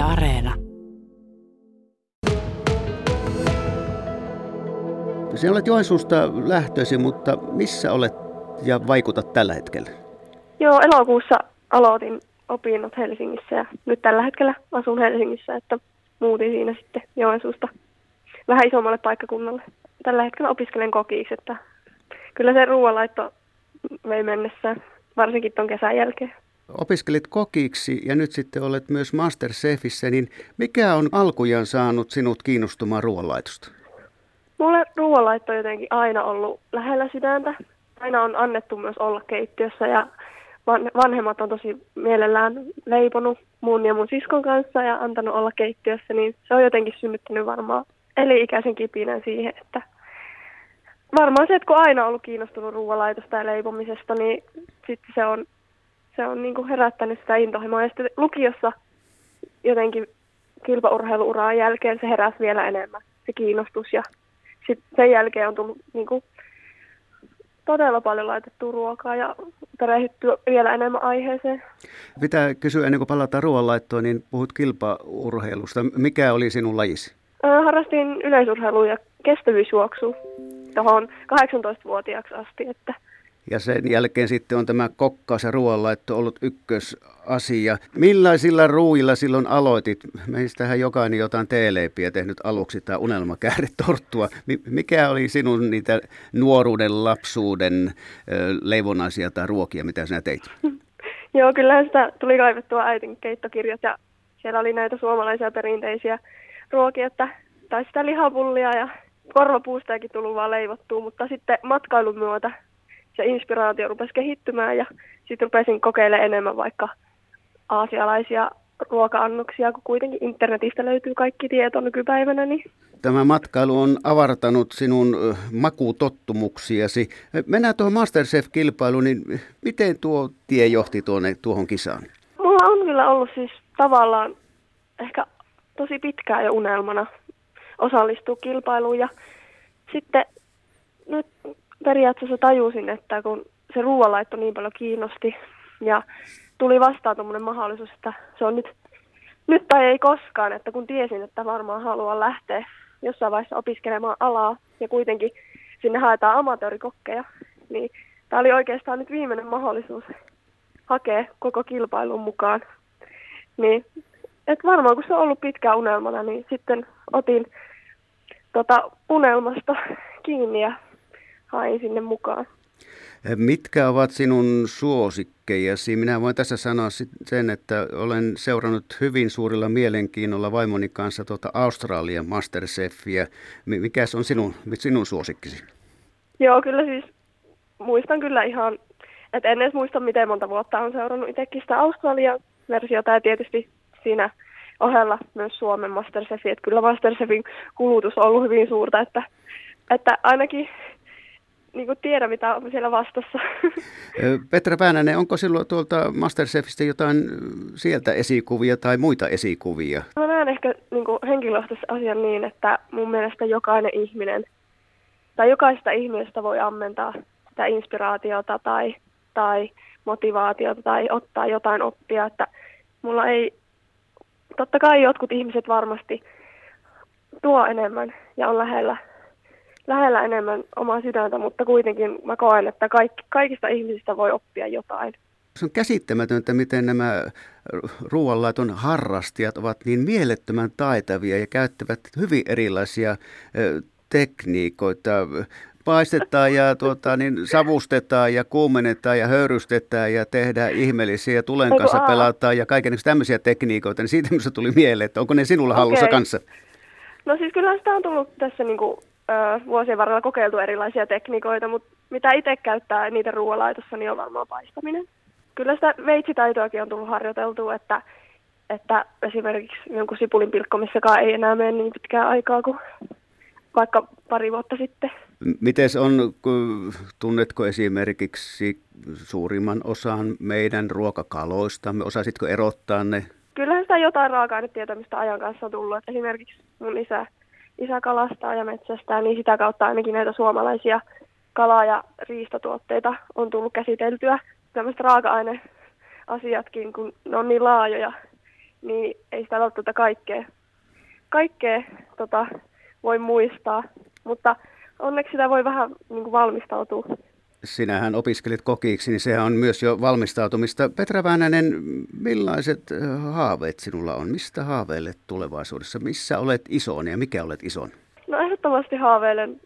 Yle Areena. Sinä olet Joensuusta lähtösi, mutta missä olet ja vaikutat tällä hetkellä? Joo, elokuussa aloitin opinnot Helsingissä ja nyt tällä hetkellä asun Helsingissä, että muutin siinä sitten Joensuusta vähän isommalle paikkakunnalle. Tällä hetkellä opiskelen kokiksi, että kyllä se ruoanlaitto vei mennessä, varsinkin tuon kesän jälkeen. Opiskelit kokiksi ja nyt sitten olet myös MasterChefissä, niin mikä on alkujaan saanut sinut kiinnostumaan ruoanlaitosta? Mulle ruoanlaitto on jotenkin aina ollut lähellä sydäntä. Aina on annettu myös olla keittiössä ja vanhemmat on tosi mielellään leiponut mun ja mun siskon kanssa ja antanut olla keittiössä, niin se on jotenkin synnyttänyt varmaan eli-ikäisen kipinän siihen, että varmaan se, että kun aina on ollut kiinnostunut ruoanlaitosta ja leipomisesta, niin sitten se on niin kuin herättänyt sitä intohimoa. Ja sitten lukiossa jotenkin kilpaurheilu-uraan jälkeen se heräsi vielä enemmän, se kiinnostus. Ja sitten sen jälkeen on tullut niin kuin todella paljon laitettua ruokaa ja perehdyttyä vielä enemmän aiheeseen. Pitää kysyä ennen kuin palataan ruoanlaittoon, niin puhut kilpaurheilusta. Mikä oli sinun lajisi? Harrastin yleisurheilua ja kestävyysjuoksua tuohon 18-vuotiaaksi asti, että ja sen jälkeen sitten on tämä kokkaus ja ruoanlaitto ollut ykkösasia. Millaisilla ruuilla silloin aloitit? Meistähän jokainen jotain teeleipiä tehnyt aluksi tai unelmakääretorttua. Mikä oli sinun niitä nuoruuden, lapsuuden leivonaisia tai ruokia, mitä sinä teit? Joo, kyllähän sitä tuli kaivettua äitin keittokirjat ja siellä oli näitä suomalaisia perinteisiä ruokia, että, tai sitä lihapullia ja korvapuustajakin tullut vaan leivottua, mutta sitten matkailun myötä se inspiraatio rupesi kehittymään ja sitten rupesin kokeilemaan enemmän vaikka aasialaisia ruoka-annoksia, kun kuitenkin internetistä löytyy kaikki tieto nykypäivänä. Niin. Tämä matkailu on avartanut sinun makutottumuksiasi. Mennään tuohon MasterChef-kilpailuun, niin miten tuo tie johti tuohon kisaan? Mulla on kyllä ollut siis tavallaan ehkä tosi pitkään jo unelmana osallistua kilpailuun ja sitten nyt periaatteessa tajusin, että kun se ruoanlaitto niin paljon kiinnosti ja tuli vastaan tuommoinen mahdollisuus, että se on nyt tai ei koskaan, että kun tiesin, että varmaan haluan lähteä jossain vaiheessa opiskelemaan alaa ja kuitenkin sinne haetaan amatöörikokkeja, niin tämä oli oikeastaan nyt viimeinen mahdollisuus hakea koko kilpailun mukaan. Niin, et varmaan kun se on ollut pitkään unelmana, niin sitten otin unelmasta kiinni ja hain sinne mukaan. Mitkä ovat sinun suosikkejasi? Minä voin tässä sanoa sen, että olen seurannut hyvin suurella mielenkiinnolla vaimoni kanssa Australian MasterChefia. Mikäs on sinun suosikkisi? Joo, kyllä siis muistan kyllä ihan, että en edes muista miten monta vuotta olen seurannut itsekin sitä Australian versiota ja tietysti siinä ohella myös Suomen MasterChefia. Että kyllä MasterChefin kulutus on ollut hyvin suurta, että ainakin niin kuin tiedä, mitä on siellä vastassa. Petra Väänänen, onko silloin tuolta MasterChefistä jotain sieltä esikuvia tai muita esikuvia? Mä näen ehkä niin kuin henkilökohtaisesti asian niin, että mun mielestä jokainen ihminen tai jokaista ihmisestä voi ammentaa sitä inspiraatiota tai motivaatiota tai ottaa jotain oppia. Että mulla ei, totta kai jotkut ihmiset varmasti tuo enemmän ja on lähellä enemmän omaa sydäntä, mutta kuitenkin mä koen, että kaikista ihmisistä voi oppia jotain. Se on käsittämätöntä, miten nämä ruoanlaiton harrastajat ovat niin mielettömän taitavia ja käyttävät hyvin erilaisia tekniikoita. Paistetaan ja savustetaan ja kuumennetaan ja höyrystetään ja tehdään ihmeellisiä ja tulen kanssa pelataan ja kaikenlaisia tämmöisiä tekniikoita. Niin siitä minusta tuli mieleen, että onko ne sinulla hallussa kanssa? No siis kyllä sitä on tullut tässä niinku vuosien varrella kokeiltu erilaisia tekniikoita, mutta mitä itse käyttää niitä ruoalaitossa, niin on varmaan paistaminen. Kyllä sitä veitsitaitoakin on tullut harjoiteltua, että esimerkiksi jonkun sipulin pilkkomissakaan ei enää mene niin pitkään aikaa kuin vaikka pari vuotta sitten. Mites on, tunnetko esimerkiksi suurimman osan meidän ruokakaloistamme? Osaisitko erottaa ne? Kyllähän sitä jotain raaka-ainetietoa, mistä ajan kanssa on tullut. Esimerkiksi mun isä kalastaa ja metsästää, niin sitä kautta ainakin näitä suomalaisia kala- ja riistatuotteita on tullut käsiteltyä. Tämmöiset raaka-aineasiatkin, kun ne on niin laajoja niin ei sitä välttämättä kaikkea voi muistaa, mutta onneksi sitä voi vähän niin kuin valmistautua. Sinähän opiskelit kokiksi, niin sehän on myös jo valmistautumista. Petra Väänänen, millaiset haaveet sinulla on? Mistä haaveilet tulevaisuudessa? Missä olet ison ja mikä olet ison? No ehdottomasti haaveilen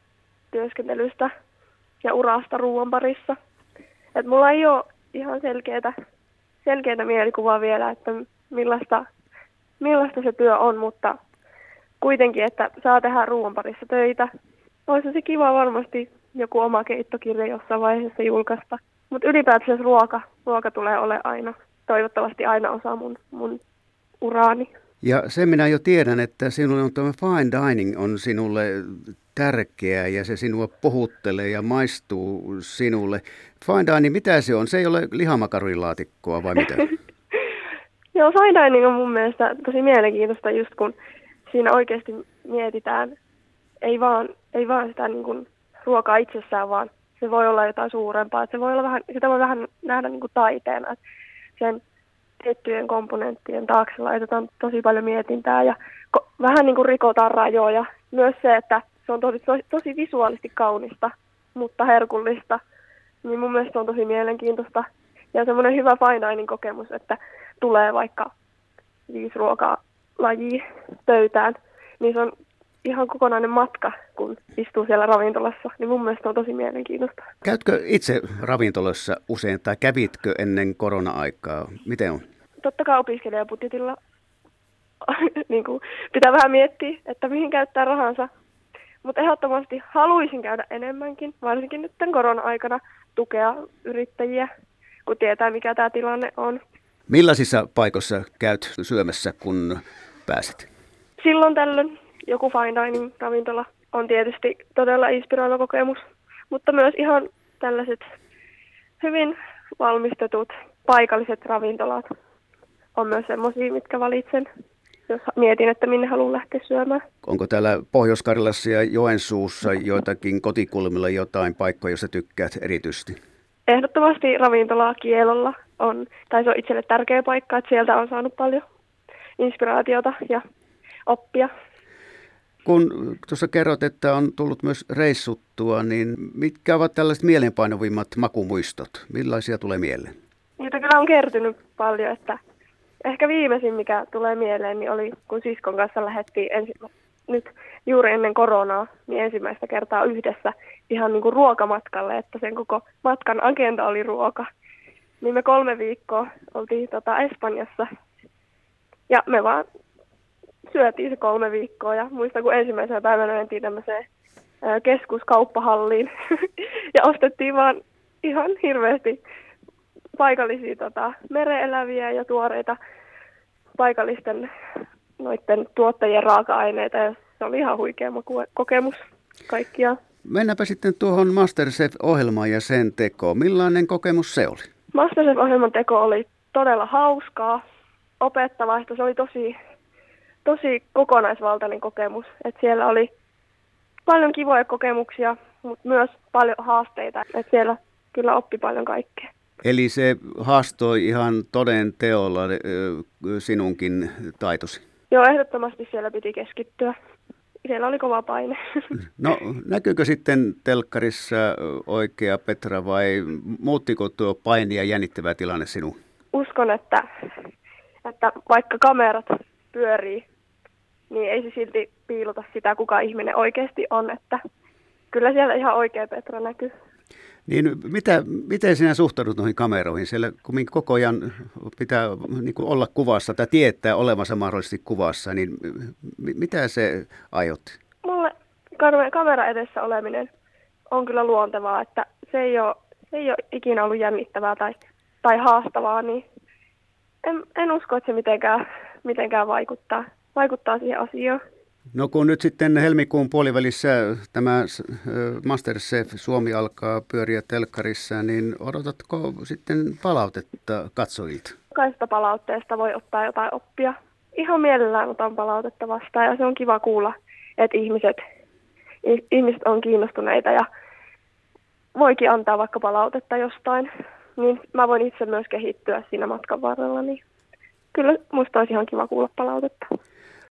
työskentelystä ja urasta ruoan parissa. Et mulla ei ole ihan selkeää mielikuvaa vielä, että millaista se työ on, mutta kuitenkin, että saa tehdä ruoan parissa töitä. Olisi se kiva varmasti joku oma keittokirja jossain vaiheessa julkaista. Mutta ylipäätään ruoka tulee ole aina, toivottavasti aina osa mun uraani. Ja sen minä jo tiedän, että sinulle on tämä fine dining on sinulle tärkeää ja se sinua puhuttelee ja maistuu sinulle. Fine dining, mitä se on? Se ei ole lihamakarulaatikkoa vai mitä? Joo, fine dining on mun mielestä tosi mielenkiintoista, just kun siinä oikeasti mietitään, ei vaan sitä niin kuin ruokaa itsessään, vaan se voi olla jotain suurempaa. Että se voi olla sitä voi vähän nähdä niin kuin taiteena, että sen tiettyjen komponenttien taakse laitetaan tosi paljon mietintää ja vähän niin kuin rikotaan rajoja. Myös se, että se on tosi visuaalisesti kaunista, mutta herkullista, niin mun mielestä se on tosi mielenkiintoista. Ja semmoinen hyvä fine dining kokemus, että tulee vaikka 5 ruokalajia pöytään, niin se on ihan kokonainen matka, kun istuu siellä ravintolassa, niin mun mielestä on tosi mielenkiintoista. Käytkö itse ravintolassa usein tai kävitkö ennen korona-aikaa? Miten on? Totta kai opiskelijabudjetilla niin kuin pitää vähän miettiä, että mihin käyttää rahansa. Mutta ehdottomasti haluaisin käydä enemmänkin, varsinkin nyt tämän korona-aikana, tukea yrittäjiä, kun tietää mikä tämä tilanne on. Millaisissa paikoissa käyt syömässä, kun pääset? Silloin tällöin. Joku fine dining-ravintola on tietysti todella inspiroiva kokemus, mutta myös ihan tällaiset hyvin valmistetut paikalliset ravintolat on myös semmoisia, mitkä valitsen, jos mietin, että minne haluan lähteä syömään. Onko täällä Pohjois-Karjalassa ja Joensuussa joitakin kotikulmilla jotain paikkoja, joissa tykkäät erityisesti? Ehdottomasti ravintolaa Kielolla on, tai se on itselle tärkeä paikka, että sieltä on saanut paljon inspiraatiota ja oppia. Kun tuossa kerrot, että on tullut myös reissuttua, niin mitkä ovat tällaiset mielenpainovimmat makumuistot? Millaisia tulee mieleen? Niitä kyllä on kertynyt paljon, että ehkä viimeisin, mikä tulee mieleen, niin oli kun siskon kanssa lähdettiin nyt juuri ennen koronaa, niin ensimmäistä kertaa yhdessä ihan niin kuin ruokamatkalle, että sen koko matkan agenda oli ruoka. Niin me 3 viikkoa oltiin Espanjassa ja me vaan syötiin se 3 viikkoa ja muistan, kun ensimmäisenä päivänä mentiin tämmöiseen keskuskauppahalliin ja ostettiin vaan ihan hirveästi paikallisia mereeläviä ja tuoreita paikallisten noiden tuottajien raaka-aineita ja se oli ihan huikea kokemus kaikkia. Mennäänpä sitten tuohon MasterChef-ohjelmaan ja sen tekoon. Millainen kokemus se oli? MasterChef-ohjelman teko oli todella hauskaa, opettavaista, se oli tosi kokonaisvaltainen kokemus, että siellä oli paljon kivoja kokemuksia, mutta myös paljon haasteita, että siellä kyllä oppi paljon kaikkea. Eli se haastoi ihan toden teolla sinunkin taitosi? Joo, ehdottomasti siellä piti keskittyä. Siellä oli kova paine. No, näkyykö sitten telkkarissa oikea Petra vai muuttiko tuo paine ja jännittävä tilanne sinuun? Uskon, että vaikka kamerat pyörii, niin ei se silti piilota sitä, kuka ihminen oikeasti on, että kyllä siellä ihan oikea Petra näkyy. Niin miten sinä suhtaudut noihin kameroihin? Siellä kumminkin koko ajan pitää niin kuin olla kuvassa tai tietää olevansa mahdollisesti kuvassa, niin mitä se aiheutti? Mulle kamera edessä oleminen on kyllä luontevaa, että se ei ole ikinä ollut jännittävää tai haastavaa, niin en usko, että se mitenkään vaikuttaa siihen asiaan. No kun nyt sitten helmikuun puolivälissä tämä MasterChef Suomi alkaa pyöriä telkkarissa, niin odotatko sitten palautetta katsojilta? Jokaisesta palautteesta voi ottaa jotain oppia. Ihan mielellään otan palautetta vastaan ja se on kiva kuulla, että ihmiset on kiinnostuneita ja voikin antaa vaikka palautetta jostain. Niin mä voin itse myös kehittyä siinä matkan varrella, niin kyllä musta olisi ihan kiva kuulla palautetta.